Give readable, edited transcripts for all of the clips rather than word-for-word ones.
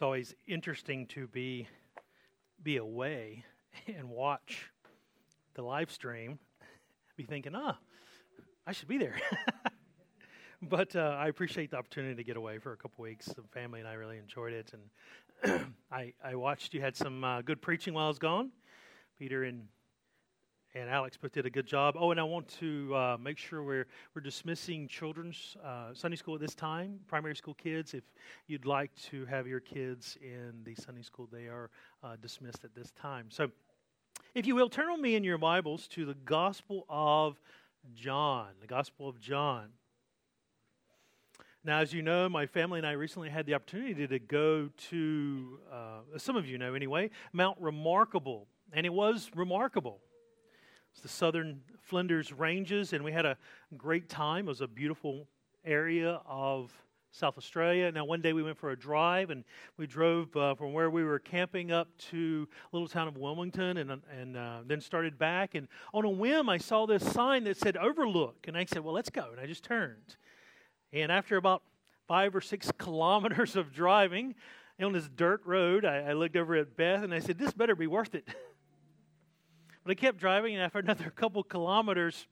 It's always interesting to be away and watch the live stream. Be thinking, I should be there. But I appreciate the opportunity to get away for a couple weeks. The family and I really enjoyed it, and I watched you had some good preaching while I was gone. Peter and Alex both did a good job. Oh, and I want to make sure we're dismissing children's Sunday school at this time, primary school kids. If you'd like to have your kids in the Sunday school, they are dismissed at this time. So if you will, turn with me in your Bibles to the Gospel of John, the Gospel of John. Now, as you know, my family and I recently had the opportunity to go to, some of you know anyway, Mount Remarkable, and it was remarkable. It's the southern Flinders Ranges, and we had a great time. It was a beautiful area of South Australia. Now, one day we went for a drive, and we drove from where we were camping up to the little town of Wilmington, and then started back. And on a whim, I saw this sign that said Overlook, and I said, well, let's go. And I just turned. And after about 5 or 6 kilometers of driving on this dirt road, I looked over at Beth, and I said, this better be worth it. But I kept driving, and after another couple kilometers,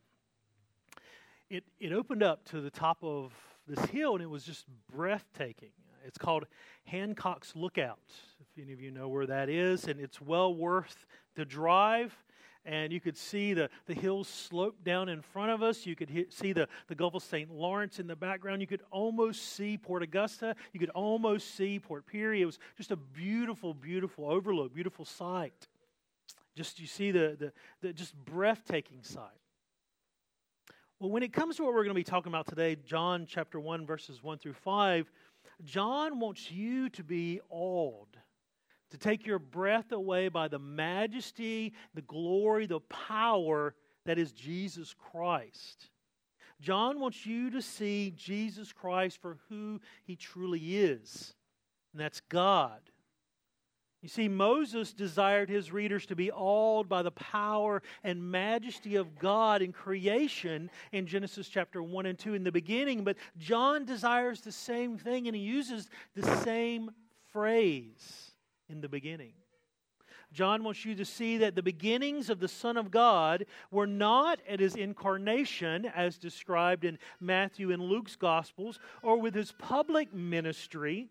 it opened up to the top of this hill, and it was just breathtaking. It's called Hancock's Lookout, if any of you know where that is, and it's well worth the drive. And you could see the hills slope down in front of us. You could see the Gulf of St. Lawrence in the background. You could almost see Port Augusta. You could almost see Port Perry. It was just a beautiful, beautiful overlook, beautiful sight. Just you see the just breathtaking sight. Well, when it comes to what we're going to be talking about today, John chapter 1, verses 1 through 5, John wants you to be awed, to take your breath away by the majesty, the glory, the power that is Jesus Christ. John wants you to see Jesus Christ for who he truly is, and that's God. You see, Moses desired his readers to be awed by the power and majesty of God in creation in Genesis chapter 1 and 2 in the beginning, but John desires the same thing, and he uses the same phrase, in the beginning. John wants you to see that the beginnings of the Son of God were not at his incarnation, as described in Matthew and Luke's Gospels, or with his public ministry,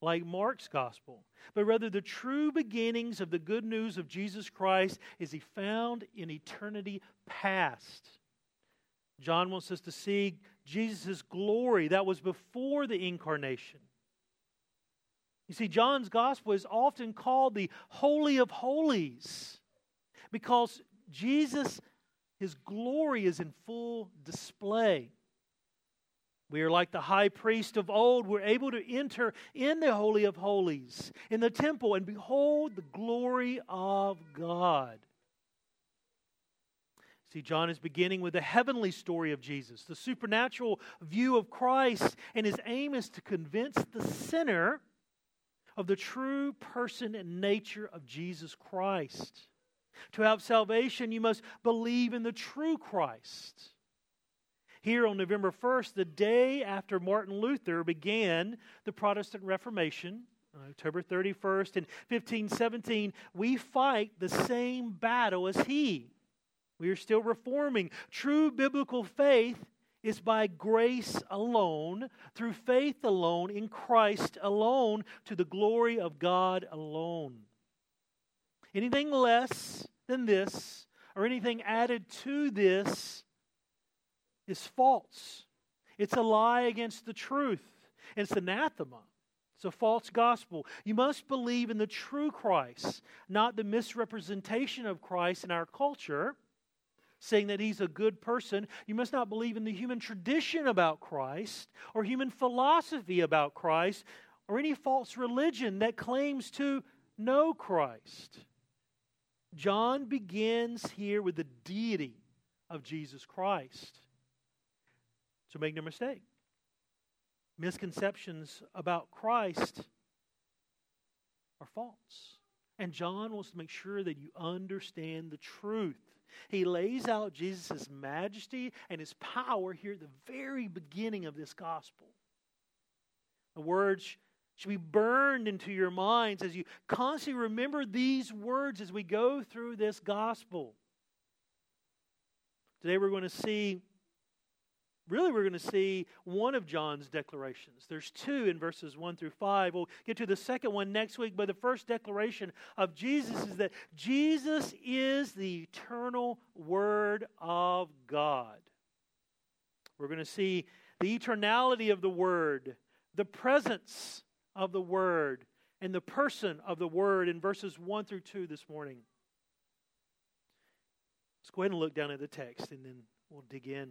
like Mark's Gospel, but rather the true beginnings of the good news of Jesus Christ is he found in eternity past. John wants us to see Jesus' glory that was before the incarnation. You see, John's Gospel is often called the Holy of Holies because Jesus, his glory is in full display. We are like the high priest of old. We're able to enter in the Holy of Holies, in the temple, and behold the glory of God. See, John is beginning with the heavenly story of Jesus, the supernatural view of Christ, and his aim is to convince the sinner of the true person and nature of Jesus Christ. To have salvation, you must believe in the true Christ. Here on November 1st, the day after Martin Luther began the Protestant Reformation, on October 31st in 1517, we fight the same battle as he. We are still reforming. True biblical faith is by grace alone, through faith alone, in Christ alone, to the glory of God alone. Anything less than this, or anything added to this, is false. It's a lie against the truth. It's anathema. It's a false gospel. You must believe in the true Christ, not the misrepresentation of Christ in our culture, saying that he's a good person. You must not believe in the human tradition about Christ or human philosophy about Christ or any false religion that claims to know Christ. John begins here with the deity of Jesus Christ. So make no mistake, misconceptions about Christ are false. And John wants to make sure that you understand the truth. He lays out Jesus' majesty and his power here at the very beginning of this gospel. The words should be burned into your minds as you constantly remember these words as we go through this gospel. Today we're going to see, really we're going to see one of John's declarations. There's two in verses 1 through 5. We'll get to the second one next week, but the first declaration of Jesus is that Jesus is the eternal Word of God. We're going to see the eternality of the Word, the presence of the Word, and the person of the Word in verses 1 through 2 this morning. Let's go ahead and look down at the text, and then we'll dig in.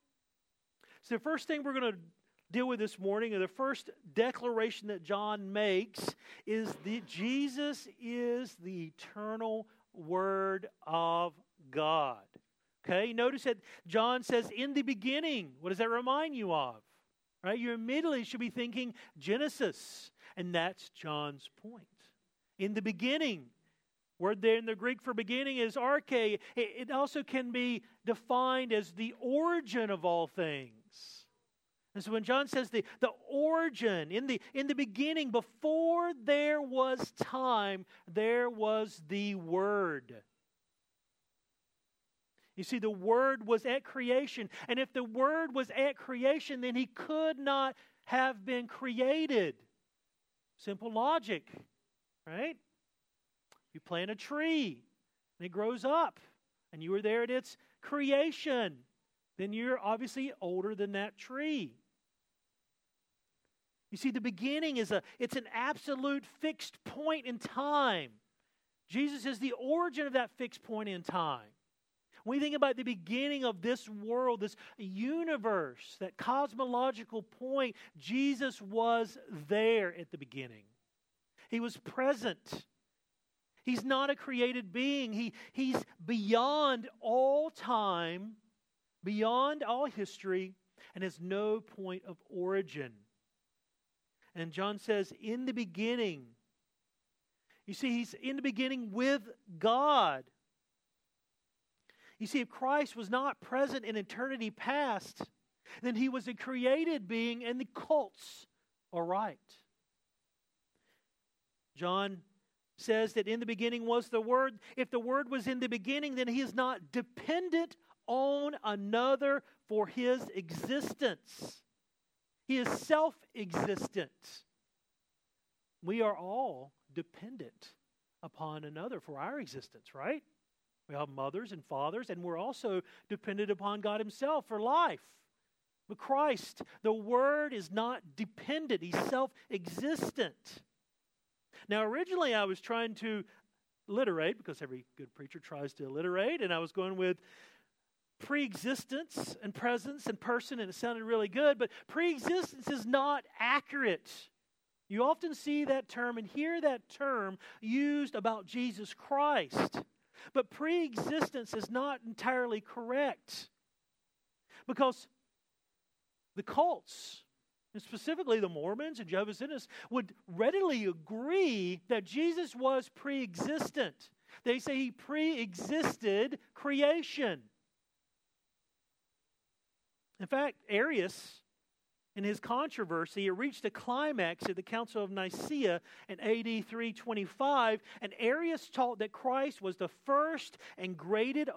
So the first thing we're going to deal with this morning, and the first declaration that John makes, is that Jesus is the eternal Word of God. Okay, notice that John says, in the beginning. What does that remind you of? Right? You immediately should be thinking Genesis, and that's John's point. In the beginning. Word there in the Greek for beginning is arche. It also can be defined as the origin of all things. And so when John says the origin, in the beginning, before there was time, there was the Word. You see, the Word was at creation. And if the Word was at creation, then He could not have been created. Simple logic, right? You plant a tree, and it grows up, and you were there at its creation. Then you're obviously older than that tree. You see, the beginning is it's an absolute fixed point in time. Jesus is the origin of that fixed point in time. When we think about the beginning of this world, this universe, that cosmological point, Jesus was there at the beginning. He was present. He's not a created being. He's beyond all time, beyond all history, and has no point of origin. And John says, in the beginning. You see, He's in the beginning with God. You see, if Christ was not present in eternity past, then He was a created being, and the cults are right. John says that in the beginning was the Word. If the Word was in the beginning, then He is not dependent on another for His existence. He is self-existent. We are all dependent upon another for our existence, right? We have mothers and fathers, and we're also dependent upon God Himself for life. But Christ, the Word, is not dependent. He's self-existent. Now, originally I was trying to alliterate, because every good preacher tries to alliterate, and I was going with pre-existence and presence and person, and it sounded really good, but pre-existence is not accurate. You often see that term and hear that term used about Jesus Christ. But pre-existence is not entirely correct, because the cults, and specifically the Mormons and Jehovah's Witnesses, would readily agree that Jesus was pre-existent. They say He pre-existed creation. In fact, Arius, in his controversy, it reached a climax at the Council of Nicaea in AD 325, and Arius taught that Christ was the first and greatest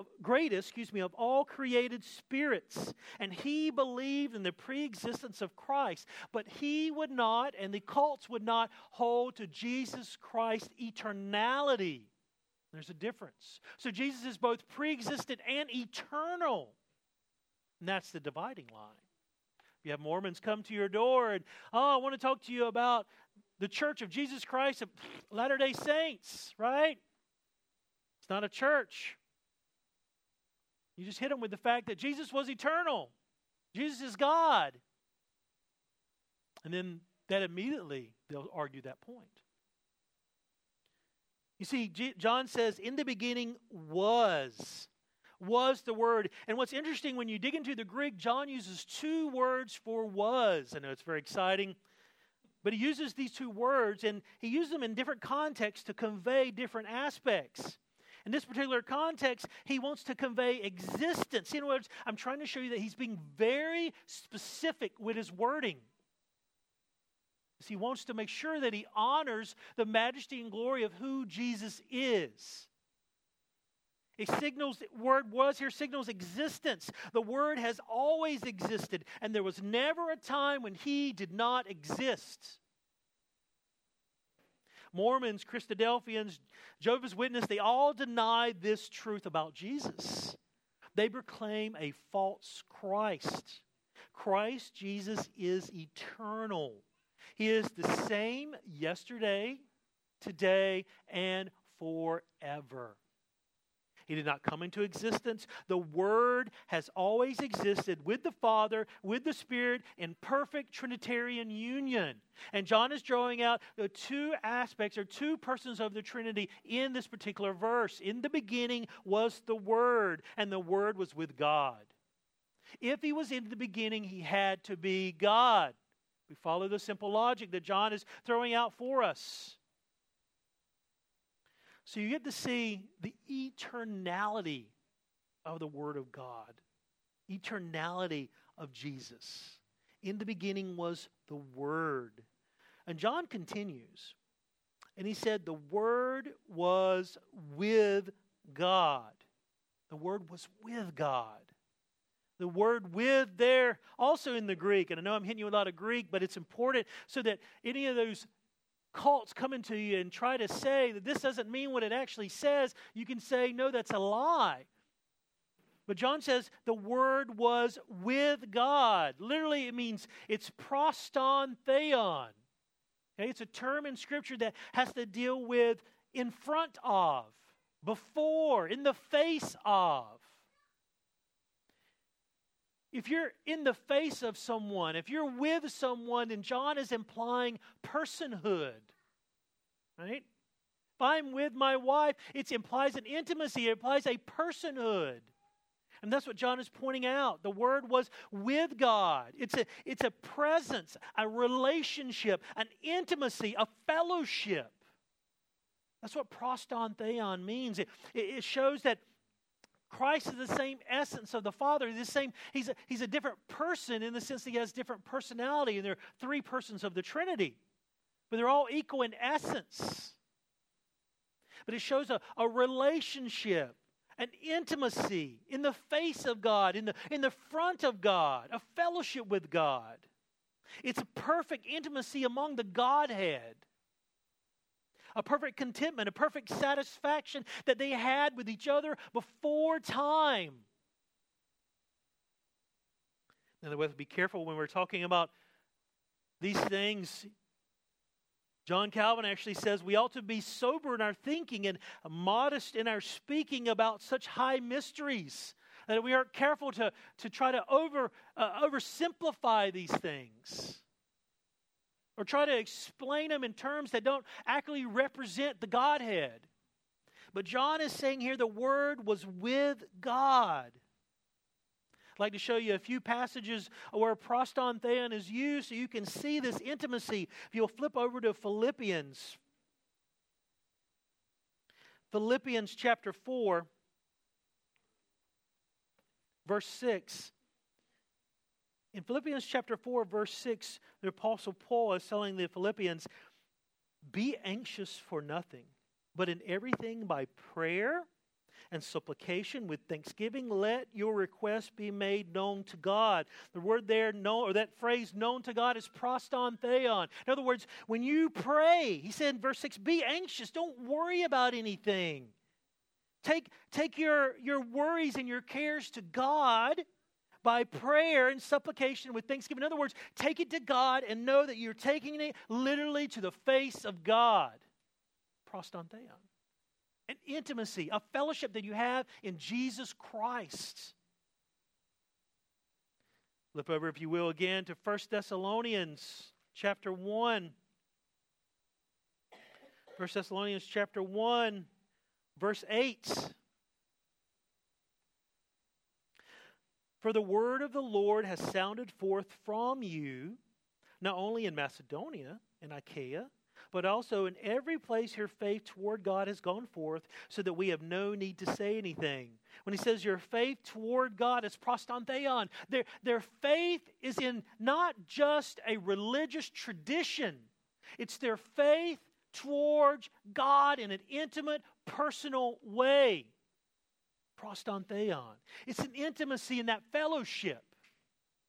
of all created spirits, and he believed in the preexistence of Christ, but he would not, and the cults would not, hold to Jesus Christ's eternality. There's a difference. So Jesus is both preexistent and eternal, and that's the dividing line. You have Mormons come to your door and, I want to talk to you about the Church of Jesus Christ of Latter-day Saints, right? It's not a church. You just hit them with the fact that Jesus was eternal. Jesus is God. And then that immediately they'll argue that point. You see, John says, in the beginning was the Word. And what's interesting, when you dig into the Greek, John uses two words for was. I know it's very exciting, but he uses these two words, and he uses them in different contexts to convey different aspects. In this particular context, he wants to convey existence. In other words, I'm trying to show you that he's being very specific with his wording. He wants to make sure that he honors the majesty and glory of who Jesus is. It signals, the word was here signals existence. The Word has always existed, and there was never a time when he did not exist. Mormons, Christadelphians, Jehovah's Witnesses, they all deny this truth about Jesus. They proclaim a false Christ. Christ Jesus is eternal. He is the same yesterday, today, and forever. He did not come into existence. The Word has always existed with the Father, with the Spirit, in perfect Trinitarian union. And John is drawing out the two aspects or two persons of the Trinity in this particular verse. In the beginning was the Word, and the Word was with God. If he was in the beginning, he had to be God. We follow the simple logic that John is throwing out for us. So you get to see the eternality of the Word of God, eternality of Jesus. In the beginning was the Word. And John continues, and he said, the Word was with God. The Word was with God. The word with there, also in the Greek, and I know I'm hitting you with a lot of Greek, but it's important so that any of those cults come into you and try to say that this doesn't mean what it actually says, you can say, no, that's a lie. But John says the Word was with God. Literally, it means it's proston theon. Okay? It's a term in Scripture that has to deal with in front of, before, in the face of. If you're in the face of someone, if you're with someone, then John is implying personhood, right? If I'm with my wife, it implies an intimacy, it implies a personhood. And that's what John is pointing out. The Word was with God. It's a presence, a relationship, an intimacy, a fellowship. That's what proston theon means. It shows that Christ is the same essence of the Father. He's a different person in the sense that he has different personality, and there are three persons of the Trinity, but they're all equal in essence. But it shows a relationship, an intimacy in the face of God, in the front of God, a fellowship with God. It's a perfect intimacy among the Godhead. A perfect contentment, a perfect satisfaction that they had with each other before time. Now, we have to be careful when we're talking about these things. John Calvin actually says we ought to be sober in our thinking and modest in our speaking about such high mysteries, that we aren't careful to try to oversimplify these things, or try to explain them in terms that don't accurately represent the Godhead. But John is saying here the Word was with God. I'd like to show you a few passages where proston theon is used so you can see this intimacy. If you'll flip over to Philippians. Philippians chapter 4, verse 6. In Philippians chapter 4, verse 6, the Apostle Paul is telling the Philippians, be anxious for nothing, but in everything by prayer and supplication with thanksgiving, let your requests be made known to God. The word there, known, or that phrase known to God, is proston theon. In other words, when you pray, he said in verse 6, be anxious, don't worry about anything. Take your worries and your cares to God, by prayer and supplication with thanksgiving. In other words, take it to God and know that you're taking it literally to the face of God. Proston theon. An intimacy, a fellowship that you have in Jesus Christ. Flip over, if you will, again to 1 Thessalonians chapter 1, 1 Thessalonians chapter 1, verse 8. For the word of the Lord has sounded forth from you, not only in Macedonia and Achaia, but also in every place your faith toward God has gone forth, so that we have no need to say anything. When he says your faith toward God is prostantheon, their faith is in not just a religious tradition. It's their faith towards God in an intimate, personal way. Prostantheon. It's an intimacy in that fellowship.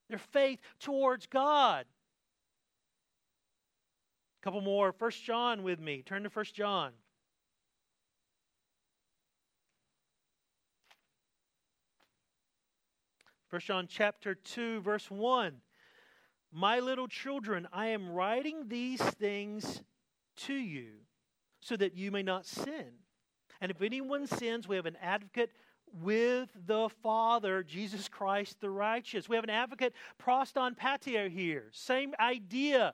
Their faith towards God. A couple more. 1 John with me. Turn to 1 John. First John chapter 2, verse 1. My little children, I am writing these things to you so that you may not sin. And if anyone sins, we have an advocate with the Father, Jesus Christ the righteous. We have an advocate, proston patio here. Same idea.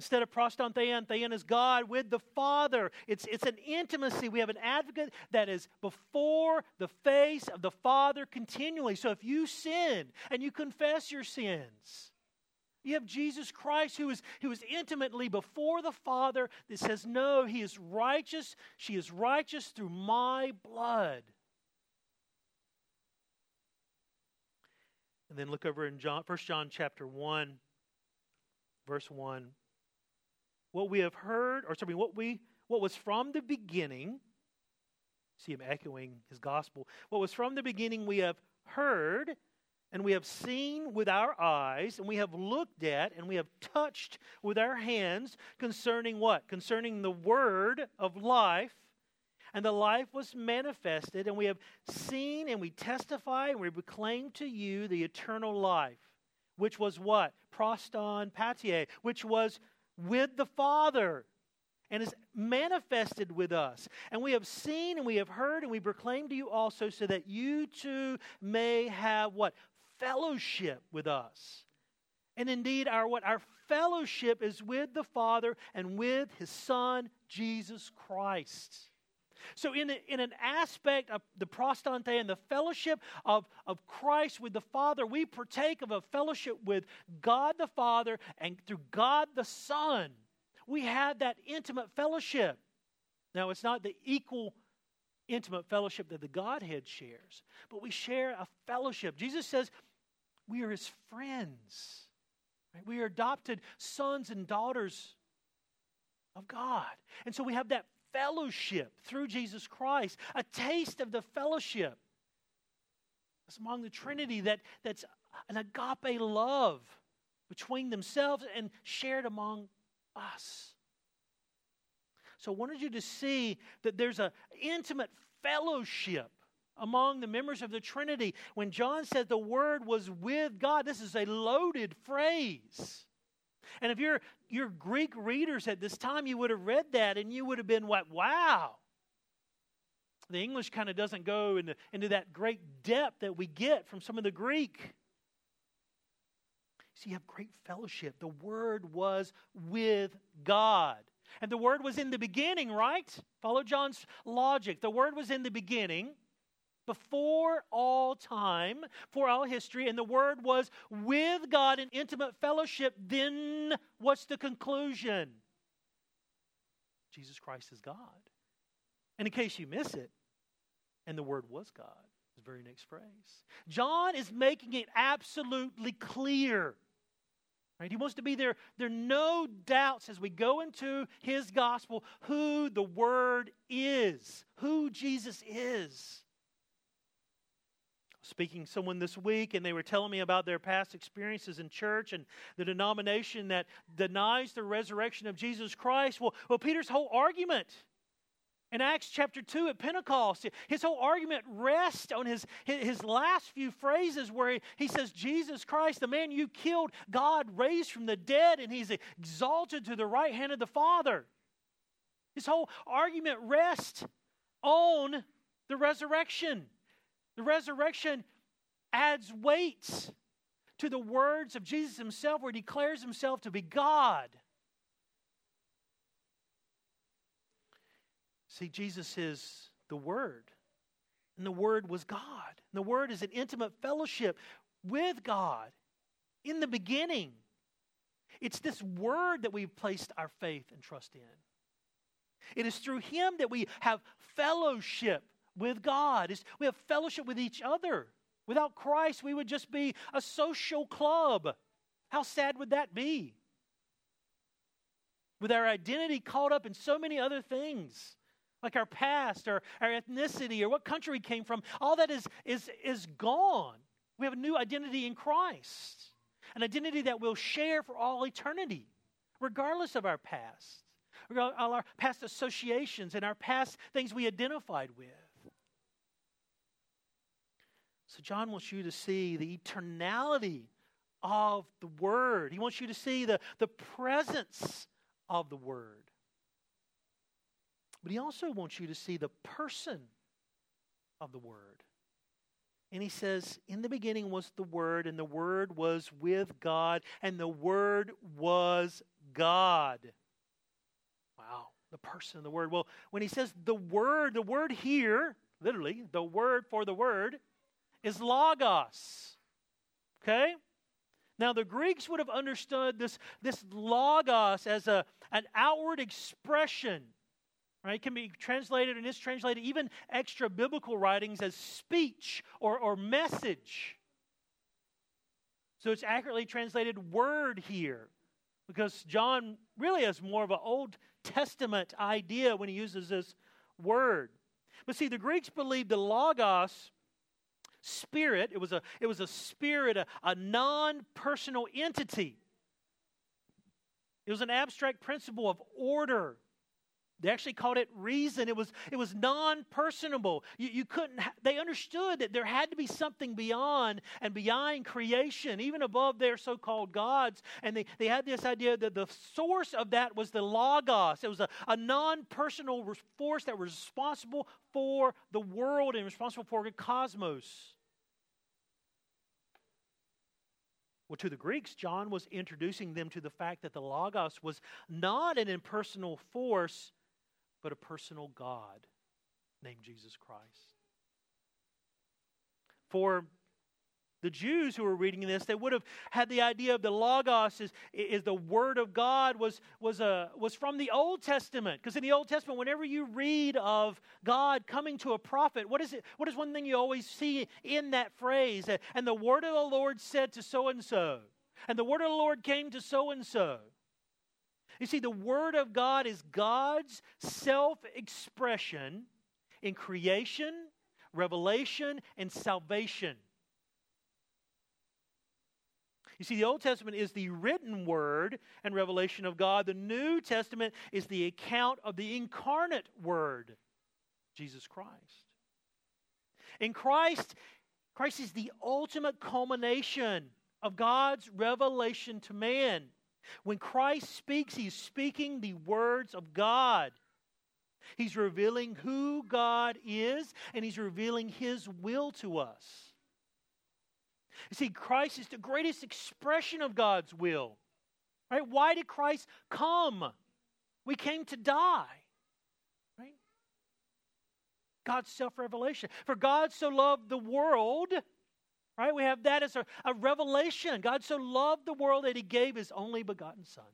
Instead of proston theon, theon is God with the Father. It's an intimacy. We have an advocate that is before the face of the Father continually. So if you sin and you confess your sins, you have Jesus Christ who is intimately before the Father that says, no, he is righteous, she is righteous through my blood. And then look over in 1 John chapter 1, verse 1. What was from the beginning, see him echoing his gospel, what was from the beginning we have heard, and we have seen with our eyes, and we have looked at, and we have touched with our hands concerning what? Concerning the word of life. And the life was manifested, and we have seen, and we testify, and we proclaim to you the eternal life, which was what? Proston patie, which was with the Father, and is manifested with us. And we have seen, and we have heard, and we proclaim to you also, so that you too may have what? Fellowship with us. And indeed our fellowship is with the Father and with his Son Jesus Christ. So in an aspect of the prostante and the fellowship of Christ with the Father, we partake of a fellowship with God the Father and through God the Son. We have that intimate fellowship. Now, it's not the equal intimate fellowship that the Godhead shares, but we share a fellowship. Jesus says we are his friends. Right? We are adopted sons and daughters of God. And so we have that fellowship through Jesus Christ, a taste of the fellowship. It's among the Trinity that's an agape love between themselves and shared among us. So I wanted you to see that there's an intimate fellowship among the members of the Trinity. When John said the Word was with God, this is a loaded phrase. And if your Greek readers at this time, you would have read that and you would have been like, wow. The English kind of doesn't go into that great depth that we get from some of the Greek. So you have great fellowship. The Word was with God. And the Word was in the beginning, right? Follow John's logic. The Word was in the beginning, before all time, for all history, and the Word was with God in intimate fellowship. Then what's the conclusion? Jesus Christ is God. And in case you miss it, and the Word was God, the very next phrase. John is making it absolutely clear. Right? He wants to be there. There are no doubts as we go into his gospel who the Word is, who Jesus is. Speaking to someone this week, and they were telling me about their past experiences in church and the denomination that denies the resurrection of Jesus Christ. Well, Peter's whole argument in Acts chapter 2 at Pentecost, his whole argument rests on his last few phrases where he says, Jesus Christ, the man you killed, God raised from the dead, and he's exalted to the right hand of the Father. His whole argument rests on the resurrection. The resurrection adds weight to the words of Jesus himself where he declares himself to be God. See, Jesus is the Word, and the Word was God. And the Word is an intimate fellowship with God in the beginning. It's this Word that we've placed our faith and trust in. It is through Him that we have fellowship with God. We have fellowship with each other. Without Christ, we would just be a social club. How sad would that be? With our identity caught up in so many other things, like our past or our ethnicity or what country we came from, all that is gone. We have a new identity in Christ, an identity that we'll share for all eternity, regardless of our past, all our past associations and our past things we identified with. So John wants you to see the eternality of the Word. He wants you to see the presence of the Word. But he also wants you to see the person of the Word. And he says, in the beginning was the Word, and the Word was with God, and the Word was God. Wow, the person of the Word. Well, when he says the Word here, literally, the word for the Word, is logos. Okay? Now, the Greeks would have understood this logos as an outward expression. Right? It can be translated and is translated even extra-biblical writings as speech or message. So it's accurately translated word here, because John really has more of an Old Testament idea when he uses this word. But see, the Greeks believed the logos, spirit, it was a spirit, a non-personal entity. It was an abstract principle of order. They actually called it reason. It was non-personable. You couldn't. They understood that there had to be something beyond and beyond creation, even above their so-called gods. And they had this idea that the source of that was the logos. It was a non-personal force that was responsible for the world and responsible for the cosmos. Well, to the Greeks, John was introducing them to the fact that the Logos was not an impersonal force, but a personal God named Jesus Christ. For the Jews who were reading this, they would have had the idea of the Logos is the Word of God was from the Old Testament. Because in the Old Testament, whenever you read of God coming to a prophet, what is it? What is one thing you always see in that phrase? And the word of the Lord said to so-and-so. And the word of the Lord came to so-and-so. You see, the Word of God is God's self-expression in creation, revelation, and salvation. You see, the Old Testament is the written word and revelation of God. The New Testament is the account of the incarnate Word, Jesus Christ. In Christ is the ultimate culmination of God's revelation to man. When Christ speaks, He's speaking the words of God. He's revealing who God is, and He's revealing His will to us. You see, Christ is the greatest expression of God's will. Right? Why did Christ come? We came to die. Right? God's self-revelation. For God so loved the world, right? We have that as a revelation. God so loved the world that He gave His only begotten Son.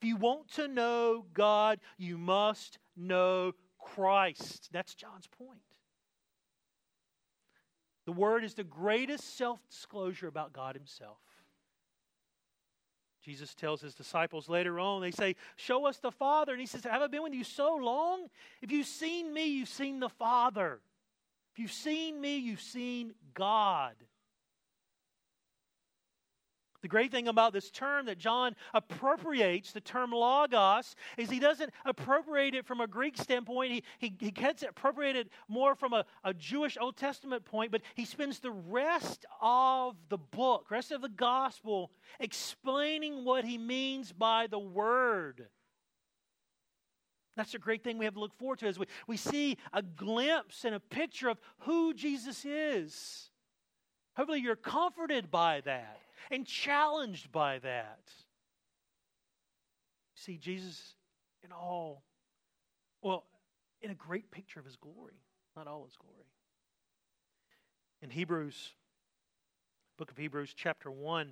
If you want to know God, you must know Christ. That's John's point. The Word is the greatest self-disclosure about God Himself. Jesus tells His disciples later on, they say, "Show us the Father." And He says, "Have I been with you so long? If you've seen me, you've seen the Father. If you've seen me, you've seen God." The great thing about this term that John appropriates, the term logos, is he doesn't appropriate it from a Greek standpoint. He gets it appropriated more from a Jewish Old Testament point, but he spends the rest of the book, rest of the gospel, explaining what he means by the word. That's a great thing we have to look forward to as we see a glimpse and a picture of who Jesus is. Hopefully you're comforted by that and challenged by that. See, Jesus in all Well, in a great picture of his glory, not all his glory. In Hebrews, book of Hebrews, chapter 1,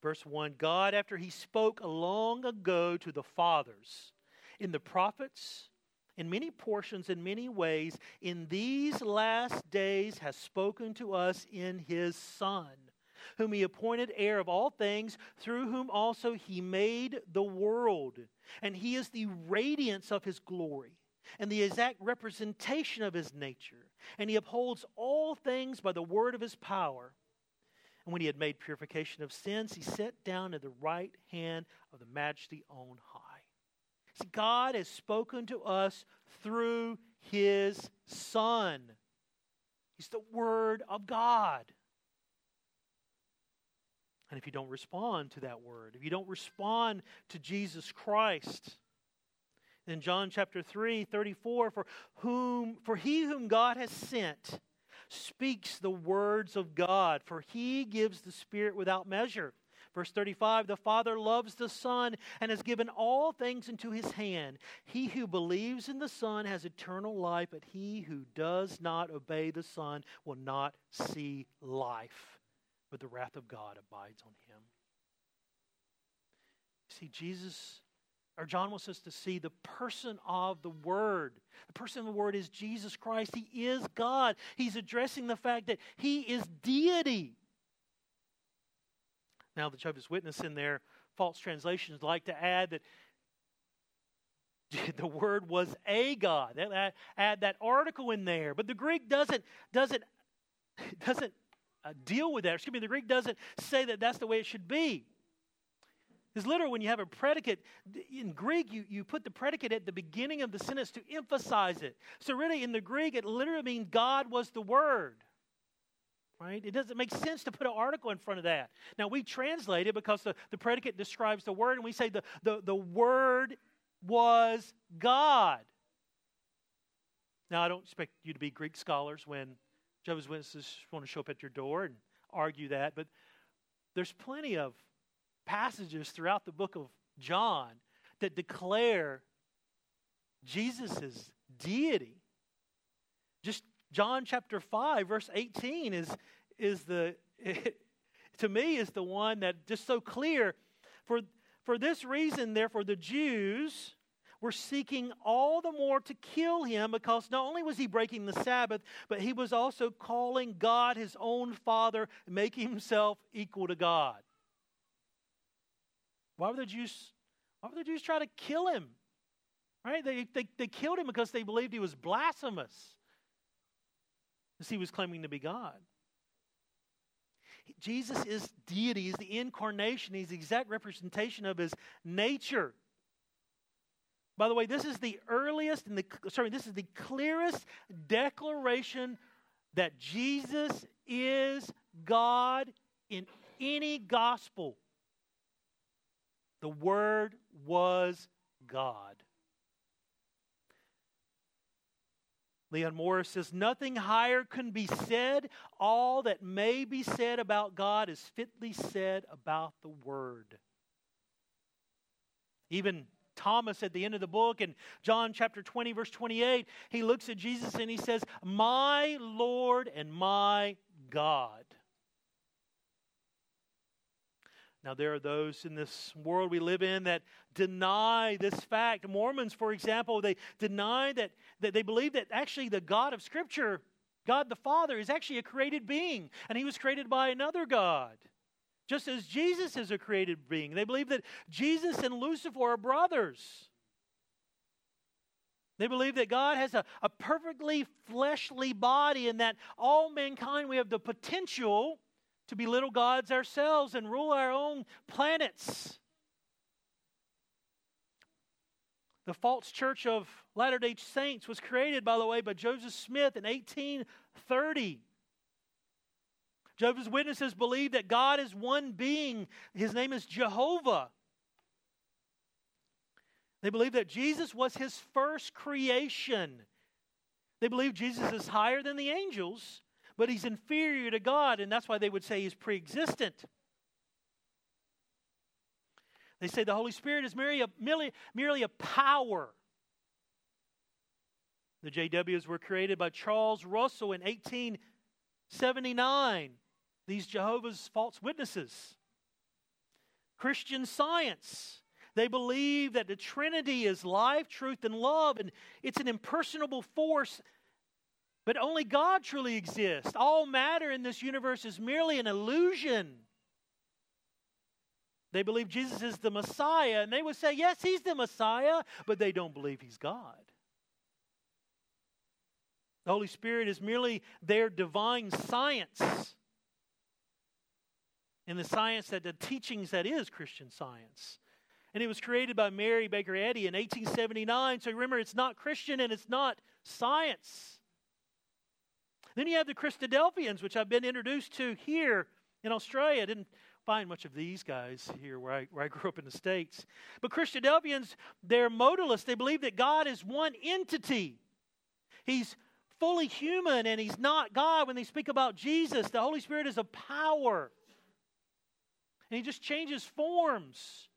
verse 1, God, after he spoke long ago to the fathers, in the prophets, in many portions, in many ways, in these last days has spoken to us in his Son, whom he appointed heir of all things, through whom also he made the world. And he is the radiance of his glory, and the exact representation of his nature. And he upholds all things by the word of his power. And when he had made purification of sins, he sat down at the right hand of the Majesty on high. See, God has spoken to us through his Son. He's the Word of God. And if you don't respond to that word, if you don't respond to Jesus Christ, then John chapter 3, 34, for he whom God has sent speaks the words of God, for he gives the Spirit without measure. Verse 35, the Father loves the Son and has given all things into his hand. He who believes in the Son has eternal life, but he who does not obey the Son will not see life, but the wrath of God abides on him. See, Jesus, or John wants us to see the person of the Word. The person of the Word is Jesus Christ. He is God. He's addressing the fact that he is deity. Now, the Jehovah's Witness in their false translations like to add that the Word was a God. They add that article in there, but the Greek doesn't deal with that. Excuse me, the Greek doesn't say that that's the way it should be. It's literal when you have a predicate. In Greek, you put the predicate at the beginning of the sentence to emphasize it. So really, in the Greek, it literally means God was the Word. Right? It doesn't make sense to put an article in front of that. Now, we translate it because the predicate describes the Word, and we say the Word was God. Now, I don't expect you to be Greek scholars when Jehovah's Witnesses want to show up at your door and argue that, but there's plenty of passages throughout the book of John that declare Jesus' deity. Just John chapter 5, verse 18 is the one that just so clear. For this reason, therefore, the Jews were seeking all the more to kill him, because not only was he breaking the Sabbath, but he was also calling God his own Father, making himself equal to God. Why were the Jews trying to kill him? Right? They killed him because they believed he was blasphemous, because he was claiming to be God. Jesus is deity. He's the incarnation. He's the exact representation of his nature. By the way, this is the earliest and this is the clearest declaration that Jesus is God in any gospel. The Word was God. Leon Morris says, nothing higher can be said. All that may be said about God is fitly said about the Word. Even Thomas at the end of the book in John chapter 20, verse 28, he looks at Jesus and he says, my Lord and my God. Now, there are those in this world we live in that deny this fact. Mormons, for example, they deny that they believe that actually the God of Scripture, God the Father, is actually a created being, and he was created by another God, just as Jesus is a created being. They believe that Jesus and Lucifer are brothers. They believe that God has a perfectly fleshly body, and that all mankind, we have the potential to be little gods ourselves and rule our own planets. The false Church of Latter-day Saints was created, by the way, by Joseph Smith in 1830. Jehovah's Witnesses believe that God is one being. His name is Jehovah. They believe that Jesus was his first creation. They believe Jesus is higher than the angels, but he's inferior to God, and that's why they would say he's pre-existent. They say the Holy Spirit is merely a power. The JWs were created by Charles Russell in 1879. These Jehovah's false witnesses. Christian Science. They believe that the Trinity is life, truth, and love, and it's an impersonable force, but only God truly exists. All matter in this universe is merely an illusion. They believe Jesus is the Messiah, and they would say, yes, He's the Messiah, but they don't believe He's God. The Holy Spirit is merely their divine science, and the science that the teachings that is Christian Science. And it was created by Mary Baker Eddy in 1879. So remember, it's not Christian and it's not science. Then you have the Christadelphians, which I've been introduced to here in Australia. I didn't find much of these guys here where I grew up in the States. But Christadelphians, they're modalists. They believe that God is one entity. He's fully human and He's not God. When they speak about Jesus, the Holy Spirit is a power. And He just changes forms.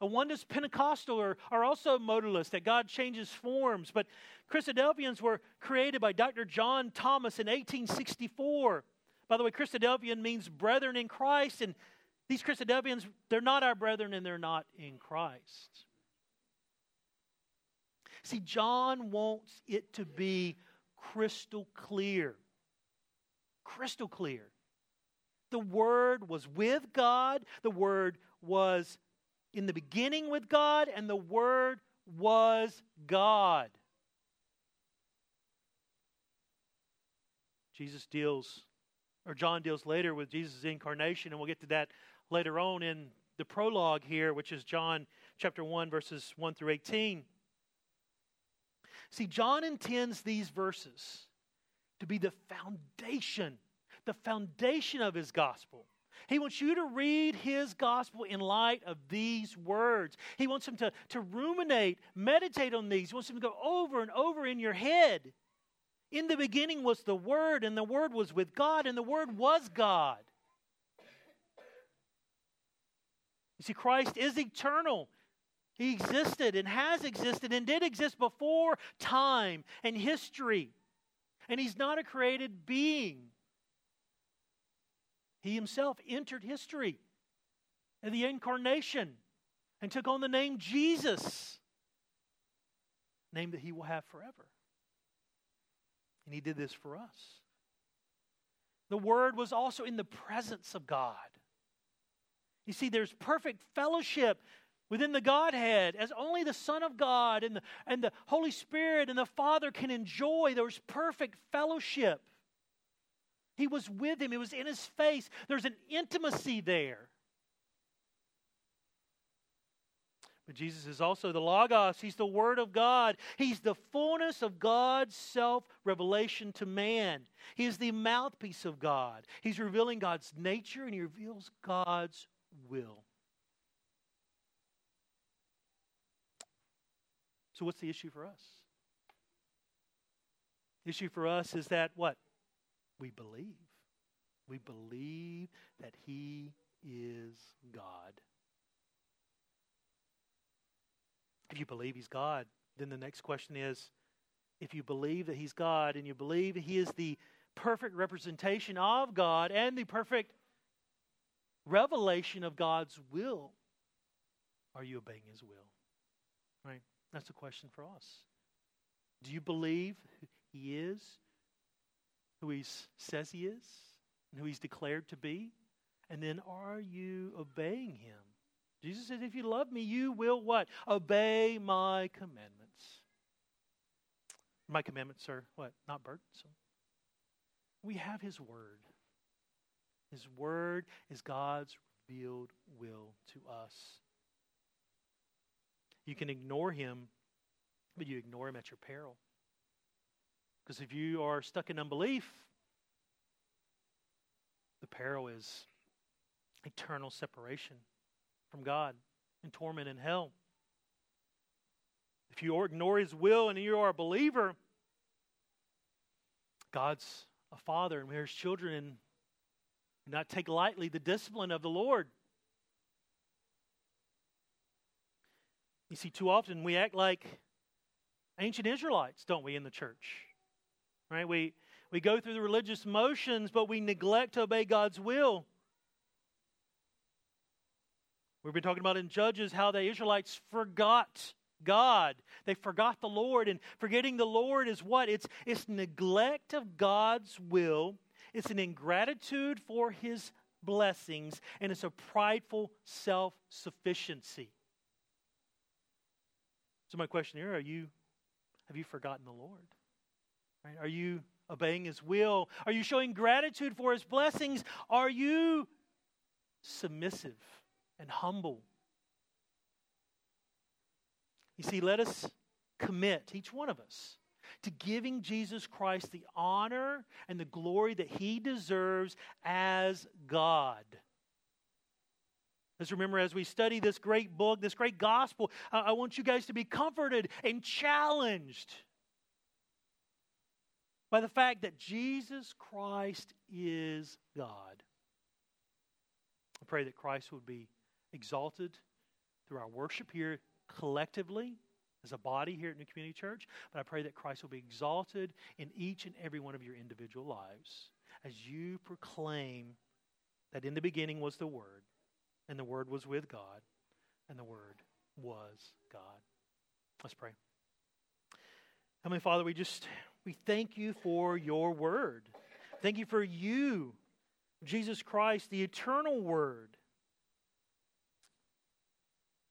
A oneness Pentecostal are also modalists, that God changes forms. But Christadelphians were created by Dr. John Thomas in 1864. By the way, Christadelphian means brethren in Christ. And these Christadelphians, they're not our brethren and they're not in Christ. See, John wants it to be crystal clear. Crystal clear. The Word was with God. The Word was in the beginning with God, and the Word was God. John deals later with Jesus' incarnation, and we'll get to that later on in the prologue here, which is John chapter 1, verses 1 through 18. See, John intends these verses to be the foundation of his gospel. He wants you to read his gospel in light of these words. He wants them to ruminate, meditate on these. He wants them to go over and over in your head. In the beginning was the Word, and the Word was with God, and the Word was God. You see, Christ is eternal. He existed and has existed and did exist before time and history. And He's not a created being. He Himself entered history in the incarnation and took on the name Jesus, name that He will have forever. And He did this for us. The Word was also in the presence of God. You see, there's perfect fellowship within the Godhead as only the Son of God and the Holy Spirit and the Father can enjoy. There's perfect fellowship. He was with Him. It was in His face. There's an intimacy there. But Jesus is also the Logos. He's the Word of God. He's the fullness of God's self-revelation to man. He is the mouthpiece of God. He's revealing God's nature and He reveals God's will. So what's the issue for us? The issue for us is that what? We believe. We believe that He is God. If you believe He's God, then the next question is, if you believe that He's God and you believe He is the perfect representation of God and the perfect revelation of God's will, are you obeying His will? Right? That's the question for us. Do you believe He is who He says He is, and who He's declared to be? And then are you obeying Him? Jesus said, if you love me, you will what? Obey my commandments. My commandments are what? Not burdensome. We have His Word. His Word is God's revealed will to us. You can ignore Him, but you ignore Him at your peril. Because if you are stuck in unbelief, the peril is eternal separation from God and torment in hell. If you ignore His will and you are a believer, God's a Father and we're His children, and do not take lightly the discipline of the Lord. You see, too often we act like ancient Israelites, don't we, in the church? Right? We go through the religious motions, but we neglect to obey God's will. We've been talking about in Judges how the Israelites forgot God. They forgot the Lord, and forgetting the Lord is what? It's neglect of God's will. It's an ingratitude for His blessings, and it's a prideful self-sufficiency. So my question here, have you forgotten the Lord? Right? Are you obeying His will? Are you showing gratitude for His blessings? Are you submissive and humble? You see, let us commit, each one of us, to giving Jesus Christ the honor and the glory that He deserves as God. Let's remember, as we study this great book, this great gospel, I want you guys to be comforted and challenged by the fact that Jesus Christ is God. I pray that Christ would be exalted through our worship here collectively as a body here at New Community Church, but I pray that Christ will be exalted in each and every one of your individual lives as you proclaim that in the beginning was the Word, and the Word was with God, and the Word was God. Let's pray. Heavenly Father, we thank You for Your Word. Thank You for You, Jesus Christ, the eternal Word.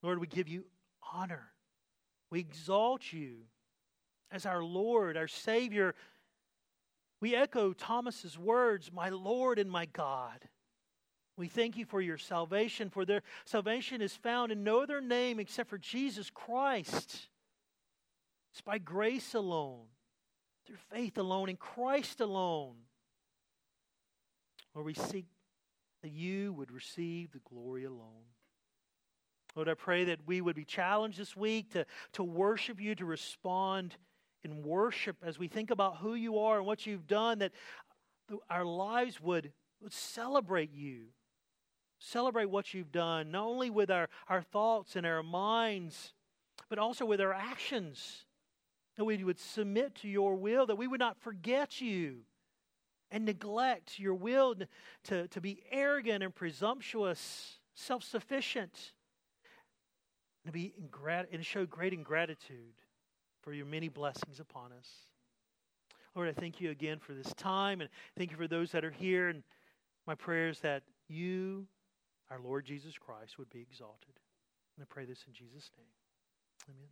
Lord, we give You honor. We exalt You as our Lord, our Savior. We echo Thomas's words, my Lord and my God. We thank You for Your salvation, for their salvation is found in no other name except for Jesus Christ. It's by grace alone, through faith alone, in Christ alone. Lord, we seek that You would receive the glory alone. Lord, I pray that we would be challenged this week to worship You, to respond in worship as we think about who You are and what You've done, that our lives would celebrate You. Celebrate what You've done, not only with our thoughts and our minds, but also with our actions. That we would submit to Your will, that we would not forget You and neglect Your will to be arrogant and presumptuous, self-sufficient, and show great ingratitude for Your many blessings upon us. Lord, I thank You again for this time, and thank You for those that are here. And my prayer is that You, our Lord Jesus Christ, would be exalted. And I pray this in Jesus' name. Amen.